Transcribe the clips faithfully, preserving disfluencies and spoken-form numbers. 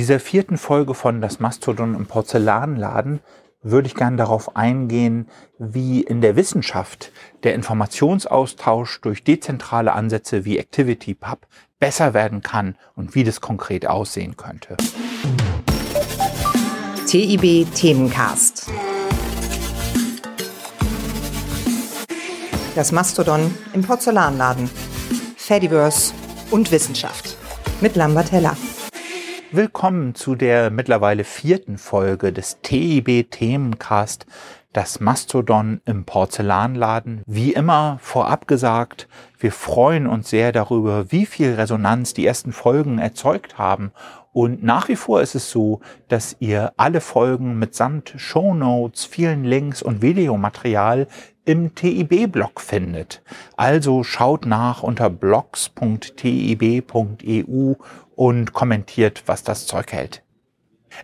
dieser vierten Folge von Das Mastodon im Porzellanladen würde ich gerne darauf eingehen, wie in der Wissenschaft der Informationsaustausch durch dezentrale Ansätze wie ActivityPub besser werden kann und wie das konkret aussehen könnte. T I B Themencast. Das Mastodon im Porzellanladen. Fediverse und Wissenschaft. Mit Lambert Heller. Willkommen zu der mittlerweile vierten Folge des T I B Themencast, das Mastodon im Porzellanladen. Wie immer vorab gesagt, wir freuen uns sehr darüber, wie viel Resonanz die ersten Folgen erzeugt haben. Und nach wie vor ist es so, dass ihr alle Folgen mitsamt Shownotes, vielen Links und Videomaterial im T I B-Blog findet. Also schaut nach unter blogs punkt t i b punkt e u und kommentiert, was das Zeug hält.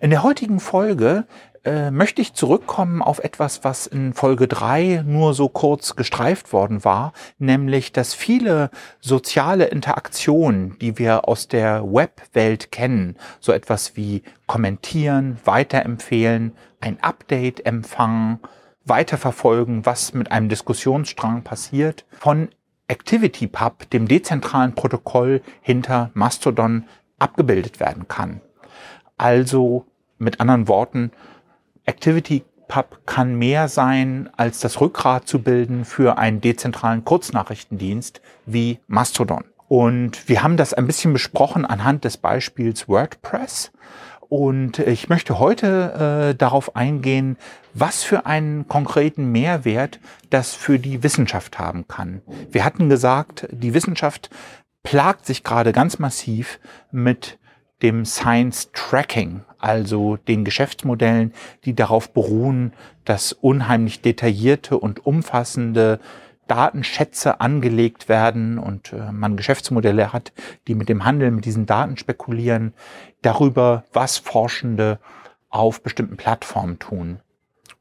In der heutigen Folge äh, möchte ich zurückkommen auf etwas, was in Folge drei nur so kurz gestreift worden war, nämlich, dass viele soziale Interaktionen, die wir aus der Webwelt kennen, so etwas wie kommentieren, weiterempfehlen, ein Update empfangen, weiterverfolgen, was mit einem Diskussionsstrang passiert, von ActivityPub, dem dezentralen Protokoll hinter Mastodon, abgebildet werden kann. Also mit anderen Worten, ActivityPub kann mehr sein, als das Rückgrat zu bilden für einen dezentralen Kurznachrichtendienst wie Mastodon. Und wir haben das ein bisschen besprochen anhand des Beispiels WordPress. Und ich möchte heute äh, darauf eingehen, was für einen konkreten Mehrwert das für die Wissenschaft haben kann. Wir hatten gesagt, die Wissenschaft plagt sich gerade ganz massiv mit dem Science Tracking, also den Geschäftsmodellen, die darauf beruhen, dass unheimlich detaillierte und umfassende Datenschätze angelegt werden und äh, man Geschäftsmodelle hat, die mit dem Handel, mit diesen Daten spekulieren, darüber, was Forschende auf bestimmten Plattformen tun.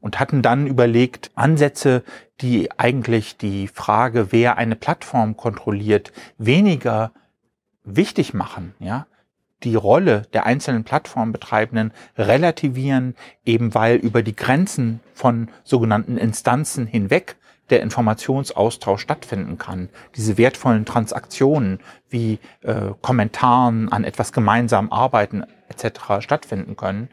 Und hatten dann überlegt, Ansätze, die eigentlich die Frage, wer eine Plattform kontrolliert, weniger wichtig machen, ja, die Rolle der einzelnen Plattformbetreibenden relativieren, eben weil über die Grenzen von sogenannten Instanzen hinweg der Informationsaustausch stattfinden kann. Diese wertvollen Transaktionen wie äh, Kommentaren an etwas gemeinsam arbeiten et cetera stattfinden können,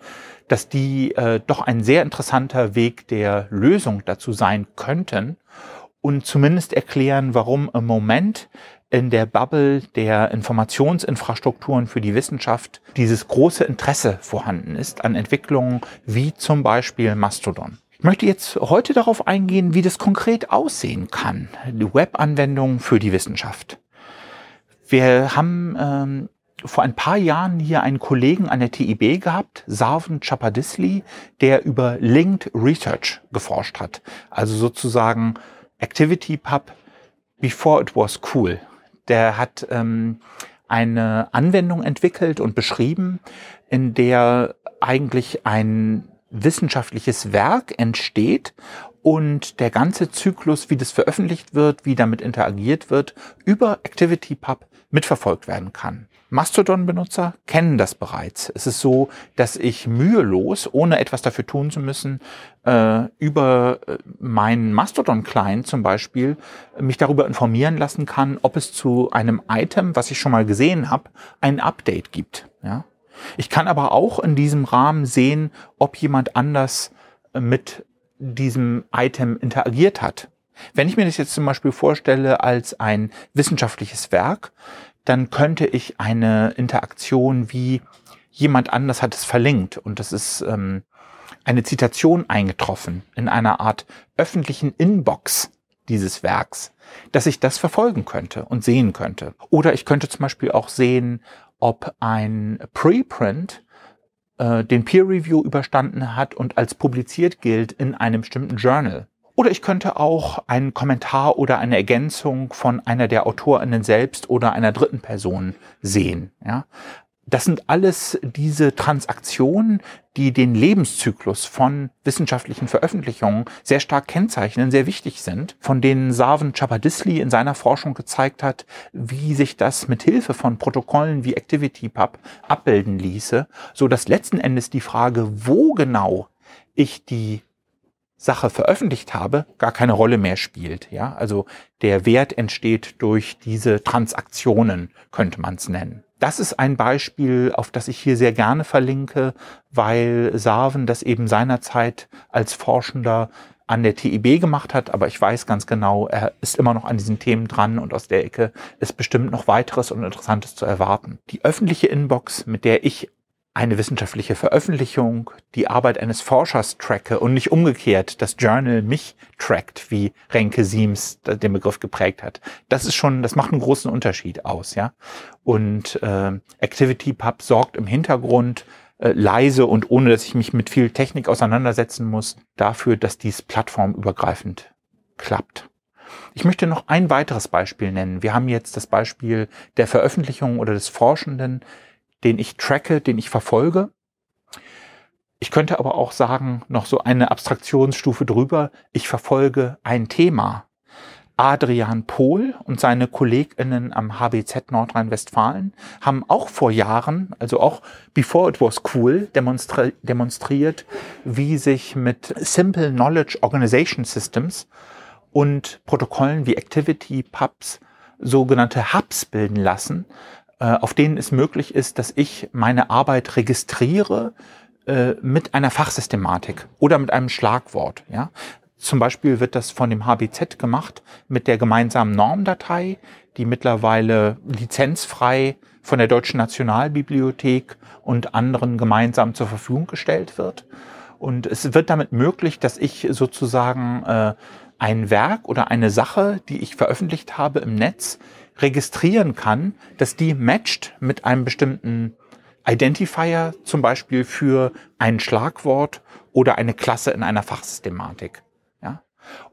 dass die äh, doch ein sehr interessanter Weg der Lösung dazu sein könnten und zumindest erklären, warum im Moment in der Bubble der Informationsinfrastrukturen für die Wissenschaft dieses große Interesse vorhanden ist an Entwicklungen wie zum Beispiel Mastodon. Ich möchte jetzt heute darauf eingehen, wie das konkret aussehen kann, die Web-Anwendung für die Wissenschaft. Wir haben ähm, vor ein paar Jahren hier einen Kollegen an der T I B gehabt, Sarven Capadisli, der über Linked Research geforscht hat. Also sozusagen ActivityPub before it was cool. Der hat ähm, eine Anwendung entwickelt und beschrieben, in der eigentlich ein wissenschaftliches Werk entsteht und der ganze Zyklus, wie das veröffentlicht wird, wie damit interagiert wird, über ActivityPub mitverfolgt werden kann. Mastodon-Benutzer kennen das bereits. Es ist so, dass ich mühelos, ohne etwas dafür tun zu müssen, äh, über meinen Mastodon-Client zum Beispiel mich darüber informieren lassen kann, ob es zu einem Item, was ich schon mal gesehen habe, ein Update gibt, ja. Ich kann aber auch in diesem Rahmen sehen, ob jemand anders mit diesem Item interagiert hat. Wenn ich mir das jetzt zum Beispiel vorstelle als ein wissenschaftliches Werk, dann könnte ich eine Interaktion wie jemand anders hat es verlinkt und das ist ähm, eine Zitation eingetroffen in einer Art öffentlichen Inbox dieses Werks, dass ich das verfolgen könnte und sehen könnte. Oder ich könnte zum Beispiel auch sehen, ob ein Preprint äh, den Peer-Review überstanden hat und als publiziert gilt in einem bestimmten Journal. Oder ich könnte auch einen Kommentar oder eine Ergänzung von einer der AutorInnen selbst oder einer dritten Person sehen. Ja? Das sind alles diese Transaktionen, die den Lebenszyklus von wissenschaftlichen Veröffentlichungen sehr stark kennzeichnen, sehr wichtig sind, von denen Sarven Capadisli in seiner Forschung gezeigt hat, wie sich das mit Hilfe von Protokollen wie ActivityPub abbilden ließe, so dass letzten Endes die Frage, wo genau ich die Sache veröffentlicht habe, gar keine Rolle mehr spielt. Ja, also der Wert entsteht durch diese Transaktionen, könnte man es nennen. Das ist ein Beispiel, auf das ich hier sehr gerne verlinke, weil Sarven das eben seinerzeit als Forschender an der T I B gemacht hat, aber ich weiß ganz genau, er ist immer noch an diesen Themen dran und aus der Ecke ist bestimmt noch weiteres und Interessantes zu erwarten. Die öffentliche Inbox, mit der ich eine wissenschaftliche Veröffentlichung, die Arbeit eines Forschers tracke und nicht umgekehrt, das Journal mich trackt, wie Renke Siems den Begriff geprägt hat. Das ist schon, das macht einen großen Unterschied aus, ja. Und äh, ActivityPub sorgt im Hintergrund äh, leise und ohne, dass ich mich mit viel Technik auseinandersetzen muss, dafür, dass dies plattformübergreifend klappt. Ich möchte noch ein weiteres Beispiel nennen. Wir haben jetzt das Beispiel der Veröffentlichung oder des Forschenden, den ich tracke, den ich verfolge. Ich könnte aber auch sagen, noch so eine Abstraktionsstufe drüber, ich verfolge ein Thema. Adrian Pohl und seine KollegInnen am H B Z Nordrhein-Westfalen haben auch vor Jahren, also auch before it was cool, demonstri- demonstriert, wie sich mit Simple Knowledge Organization Systems und Protokollen wie ActivityPubs sogenannte Hubs bilden lassen, auf denen es möglich ist, dass ich meine Arbeit registriere äh, mit einer Fachsystematik oder mit einem Schlagwort. Ja? Zum Beispiel wird das von dem H B Z gemacht mit der gemeinsamen Normdatei, die mittlerweile lizenzfrei von der Deutschen Nationalbibliothek und anderen gemeinsam zur Verfügung gestellt wird. Und es wird damit möglich, dass ich sozusagen äh, ein Werk oder eine Sache, die ich veröffentlicht habe im Netz, registrieren kann, dass die matcht mit einem bestimmten Identifier, zum Beispiel für ein Schlagwort oder eine Klasse in einer Fachsystematik. Ja?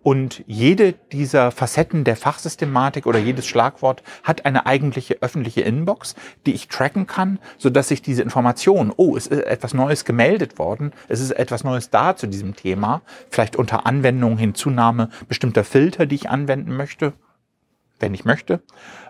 Und jede dieser Facetten der Fachsystematik oder jedes Schlagwort hat eine eigentliche öffentliche Inbox, die ich tracken kann, sodass ich diese Information, oh, es ist etwas Neues gemeldet worden, es ist etwas Neues da zu diesem Thema, vielleicht unter Anwendung, Hinzunahme bestimmter Filter, die ich anwenden möchte, wenn ich möchte,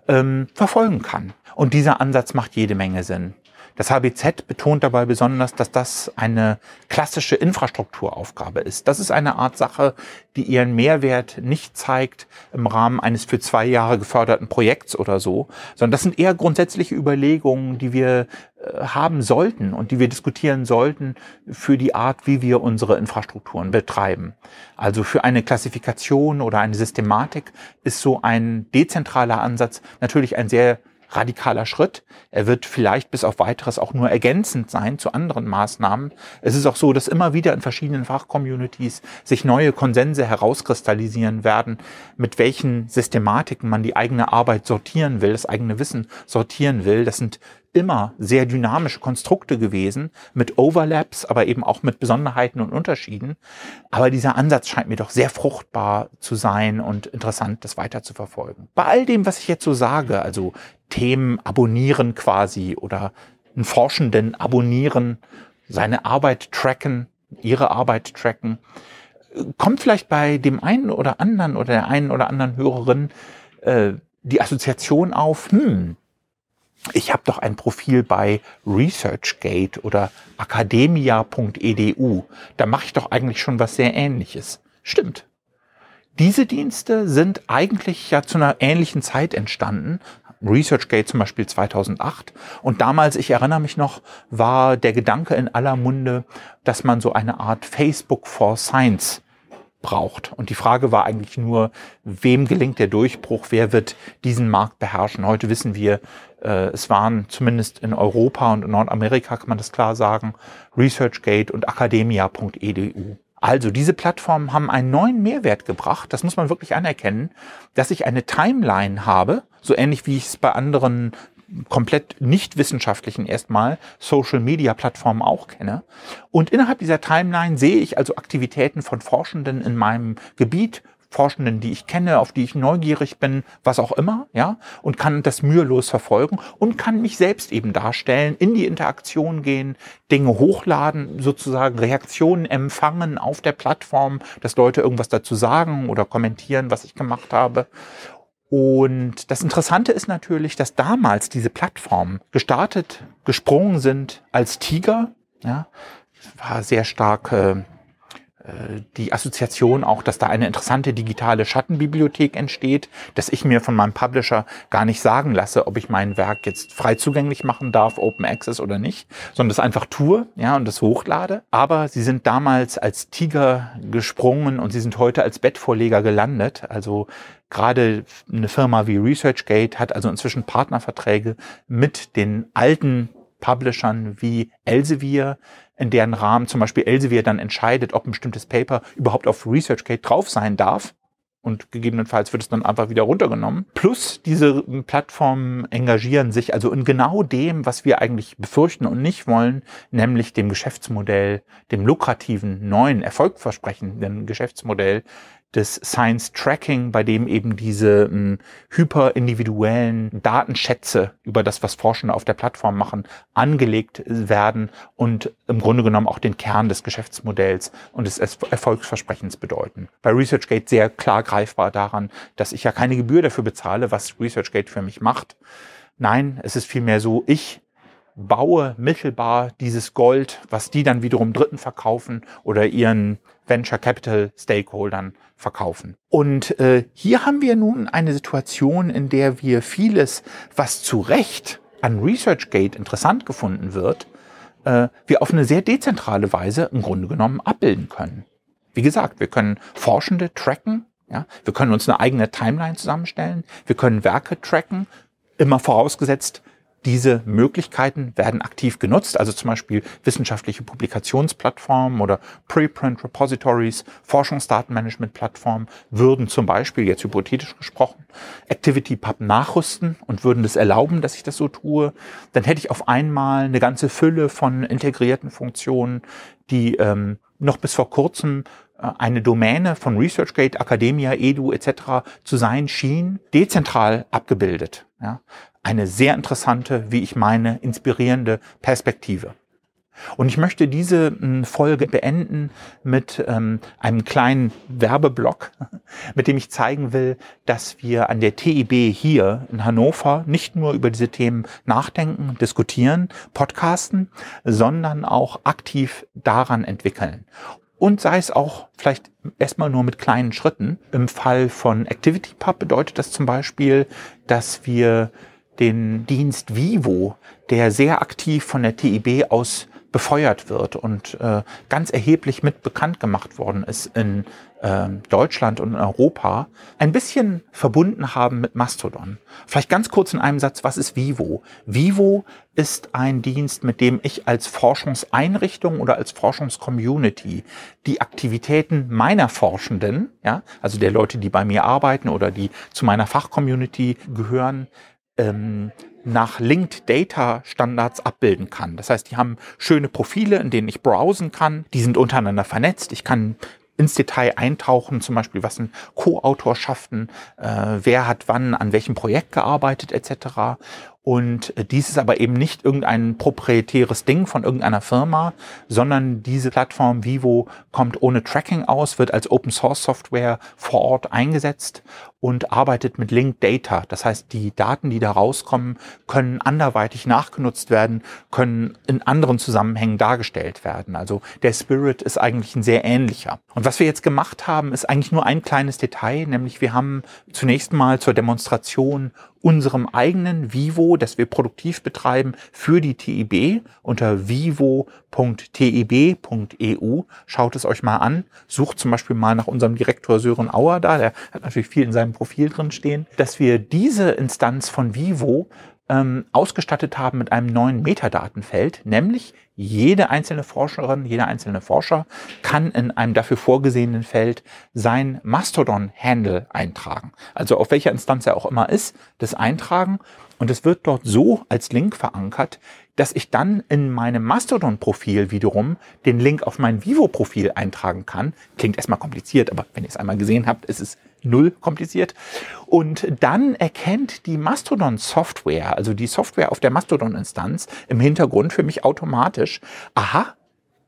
ähm, verfolgen kann. Und dieser Ansatz macht jede Menge Sinn. Das H B Z betont dabei besonders, dass das eine klassische Infrastrukturaufgabe ist. Das ist eine Art Sache, die ihren Mehrwert nicht zeigt im Rahmen eines für zwei Jahre geförderten Projekts oder so, sondern das sind eher grundsätzliche Überlegungen, die wir äh, haben sollten und die wir diskutieren sollten für die Art, wie wir unsere Infrastrukturen betreiben. Also für eine Klassifikation oder eine Systematik ist so ein dezentraler Ansatz natürlich ein sehr radikaler Schritt. Er wird vielleicht bis auf Weiteres auch nur ergänzend sein zu anderen Maßnahmen. Es ist auch so, dass immer wieder in verschiedenen Fachcommunities sich neue Konsense herauskristallisieren werden, mit welchen Systematiken man die eigene Arbeit sortieren will, das eigene Wissen sortieren will. Das sind immer sehr dynamische Konstrukte gewesen, mit Overlaps, aber eben auch mit Besonderheiten und Unterschieden. Aber dieser Ansatz scheint mir doch sehr fruchtbar zu sein und interessant, das weiter zu verfolgen. Bei all dem, was ich jetzt so sage, also Themen abonnieren quasi oder einen Forschenden abonnieren, seine Arbeit tracken, ihre Arbeit tracken, kommt vielleicht bei dem einen oder anderen oder der einen oder anderen Hörerin äh, die Assoziation auf, hm, ich habe doch ein Profil bei ResearchGate oder academia punkt e d u. Da mache ich doch eigentlich schon was sehr Ähnliches. Stimmt. Diese Dienste sind eigentlich ja zu einer ähnlichen Zeit entstanden. ResearchGate zum Beispiel zweitausendacht. Und damals, ich erinnere mich noch, war der Gedanke in aller Munde, dass man so eine Art Facebook for Science braucht. Und die Frage war eigentlich nur, wem gelingt der Durchbruch, wer wird diesen Markt beherrschen? Heute wissen wir, äh, es waren zumindest in Europa und in Nordamerika, kann man das klar sagen, ResearchGate und academia punkt e d u. Also diese Plattformen haben einen neuen Mehrwert gebracht, das muss man wirklich anerkennen, dass ich eine Timeline habe, so ähnlich wie ich es bei anderen komplett nicht wissenschaftlichen erstmal Social-Media-Plattformen auch kenne. Und innerhalb dieser Timeline sehe ich also Aktivitäten von Forschenden in meinem Gebiet, Forschenden, die ich kenne, auf die ich neugierig bin, was auch immer, ja, und kann das mühelos verfolgen und kann mich selbst eben darstellen, in die Interaktion gehen, Dinge hochladen, sozusagen Reaktionen empfangen auf der Plattform, dass Leute irgendwas dazu sagen oder kommentieren, was ich gemacht habe. Und das Interessante ist natürlich, dass damals diese Plattformen gestartet, gesprungen sind als Tiger, ja, war sehr stark äh, die Assoziation auch, dass da eine interessante digitale Schattenbibliothek entsteht, dass ich mir von meinem Publisher gar nicht sagen lasse, ob ich mein Werk jetzt frei zugänglich machen darf, Open Access oder nicht, sondern das einfach tue, ja, und das hochlade. Aber sie sind damals als Tiger gesprungen und sie sind heute als Bettvorleger gelandet. Also gerade eine Firma wie ResearchGate hat also inzwischen Partnerverträge mit den alten Publishern wie Elsevier, in deren Rahmen zum Beispiel Elsevier dann entscheidet, ob ein bestimmtes Paper überhaupt auf ResearchGate drauf sein darf. Und gegebenenfalls wird es dann einfach wieder runtergenommen. Plus diese Plattformen engagieren sich also in genau dem, was wir eigentlich befürchten und nicht wollen, nämlich dem Geschäftsmodell, dem lukrativen, neuen, erfolgversprechenden Geschäftsmodell des Science Tracking, bei dem eben diese mh, hyperindividuellen Datenschätze über das, was Forschende auf der Plattform machen, angelegt werden und im Grunde genommen auch den Kern des Geschäftsmodells und des Erfolgsversprechens bedeuten. Bei ResearchGate sehr klar greifbar daran, dass ich ja keine Gebühr dafür bezahle, was ResearchGate für mich macht. Nein, es ist vielmehr so, ich baue mittelbar dieses Gold, was die dann wiederum Dritten verkaufen oder ihren Venture Capital Stakeholdern verkaufen. Und äh, hier haben wir nun eine Situation, in der wir vieles, was zu Recht an ResearchGate interessant gefunden wird, äh, wir auf eine sehr dezentrale Weise im Grunde genommen abbilden können. Wie gesagt, wir können Forschende tracken, ja, wir können uns eine eigene Timeline zusammenstellen, wir können Werke tracken, immer vorausgesetzt, diese Möglichkeiten werden aktiv genutzt, also zum Beispiel wissenschaftliche Publikationsplattformen oder Preprint-Repositories, Forschungsdatenmanagement-Plattformen würden zum Beispiel, jetzt hypothetisch gesprochen, ActivityPub nachrüsten und würden das erlauben, dass ich das so tue. Dann hätte ich auf einmal eine ganze Fülle von integrierten Funktionen, die ähm, noch bis vor kurzem eine Domäne von ResearchGate, academia punkt e d u et cetera zu sein schien, dezentral abgebildet. Ja, eine sehr interessante, wie ich meine, inspirierende Perspektive. Und ich möchte diese Folge beenden mit ähm, einem kleinen Werbeblock, mit dem ich zeigen will, dass wir an der T I B hier in Hannover nicht nur über diese Themen nachdenken, diskutieren, podcasten, sondern auch aktiv daran entwickeln. Und sei es auch vielleicht erstmal nur mit kleinen Schritten. Im Fall von ActivityPub bedeutet das zum Beispiel, dass wir den Dienst VIVO, der sehr aktiv von der T I B aus befeuert wird und äh, ganz erheblich mit bekannt gemacht worden ist in äh, Deutschland und in Europa, ein bisschen verbunden haben mit Mastodon. Vielleicht ganz kurz in einem Satz, was ist VIVO? VIVO ist ein Dienst, mit dem ich als Forschungseinrichtung oder als Forschungscommunity die Aktivitäten meiner Forschenden, ja, also der Leute, die bei mir arbeiten oder die zu meiner Fachcommunity gehören, ähm, nach Linked Data Standards abbilden kann. Das heißt, die haben schöne Profile, in denen ich browsen kann. Die sind untereinander vernetzt. Ich kann ins Detail eintauchen, zum Beispiel, was sind Co-Autorschaften, äh, wer hat wann an welchem Projekt gearbeitet et cetera. Und dies ist aber eben nicht irgendein proprietäres Ding von irgendeiner Firma, sondern diese Plattform VIVO kommt ohne Tracking aus, wird als Open-Source-Software vor Ort eingesetzt und arbeitet mit Linked Data. Das heißt, die Daten, die da rauskommen, können anderweitig nachgenutzt werden, können in anderen Zusammenhängen dargestellt werden. Also der Spirit ist eigentlich ein sehr ähnlicher. Und was wir jetzt gemacht haben, ist eigentlich nur ein kleines Detail, nämlich wir haben zunächst mal zur Demonstration unserem eigenen VIVO, das wir produktiv betreiben, für die T I B unter vivo punkt t i b punkt e u. Schaut es euch mal an. Sucht zum Beispiel mal nach unserem Direktor Sören Auer da. Der hat natürlich viel in seinem Profil drin stehen. Dass wir diese Instanz von VIVO ähm, ausgestattet haben mit einem neuen Metadatenfeld, nämlich jede einzelne Forscherin, jeder einzelne Forscher kann in einem dafür vorgesehenen Feld sein Mastodon-Handle eintragen. Also auf welcher Instanz er auch immer ist, das eintragen. Und es wird dort so als Link verankert, dass ich dann in meinem Mastodon-Profil vidirum den Link auf mein Vivo-Profil eintragen kann. Klingt erstmal kompliziert, aber wenn ihr es einmal gesehen habt, ist es null kompliziert. Und dann erkennt die Mastodon-Software, also die Software auf der Mastodon-Instanz im Hintergrund für mich automatisch, aha,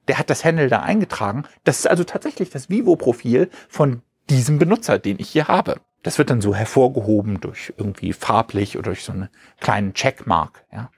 der hat das Handle da eingetragen. Das ist also tatsächlich das Vivo-Profil von diesem Benutzer, den ich hier habe. Das wird dann so hervorgehoben durch irgendwie farblich oder durch so einen kleinen Checkmark, ja.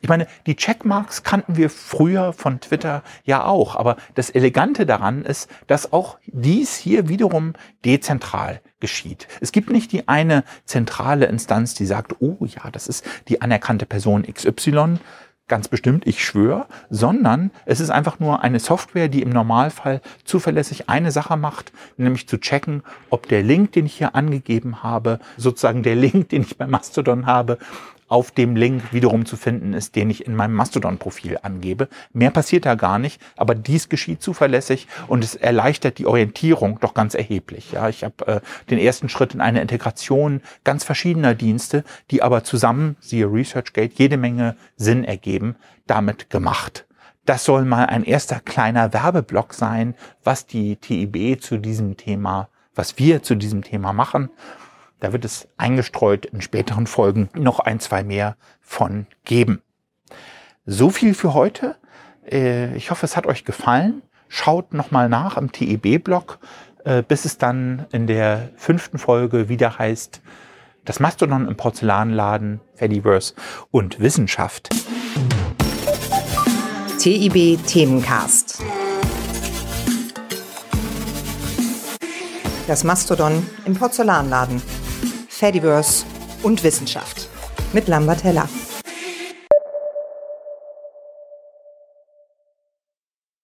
Ich meine, die Checkmarks kannten wir früher von Twitter ja auch, aber das Elegante daran ist, dass auch dies hier wiederum dezentral geschieht. Es gibt nicht die eine zentrale Instanz, die sagt, oh ja, das ist die anerkannte Person X Y, ganz bestimmt, ich schwöre, sondern es ist einfach nur eine Software, die im Normalfall zuverlässig eine Sache macht, nämlich zu checken, ob der Link, den ich hier angegeben habe, sozusagen der Link, den ich bei Mastodon habe, auf dem Link wiederum zu finden ist, den ich in meinem Mastodon-Profil angebe. Mehr passiert da gar nicht, aber dies geschieht zuverlässig und es erleichtert die Orientierung doch ganz erheblich. Ja, ich habe äh, den ersten Schritt in eine Integration ganz verschiedener Dienste, die aber zusammen, siehe ResearchGate, jede Menge Sinn ergeben, damit gemacht. Das soll mal ein erster kleiner Werbeblock sein, was die T I B zu diesem Thema, was wir zu diesem Thema machen. Da wird es eingestreut in späteren Folgen noch ein, zwei mehr von geben. So viel für heute. Ich hoffe, es hat euch gefallen. Schaut nochmal nach im T I B-Blog, bis es dann in der fünften Folge wieder heißt, das Mastodon im Porzellanladen, Fediverse und Wissenschaft. T I B-Themencast. Das Mastodon im Porzellanladen. Fediverse und Wissenschaft mit Lambert Heller.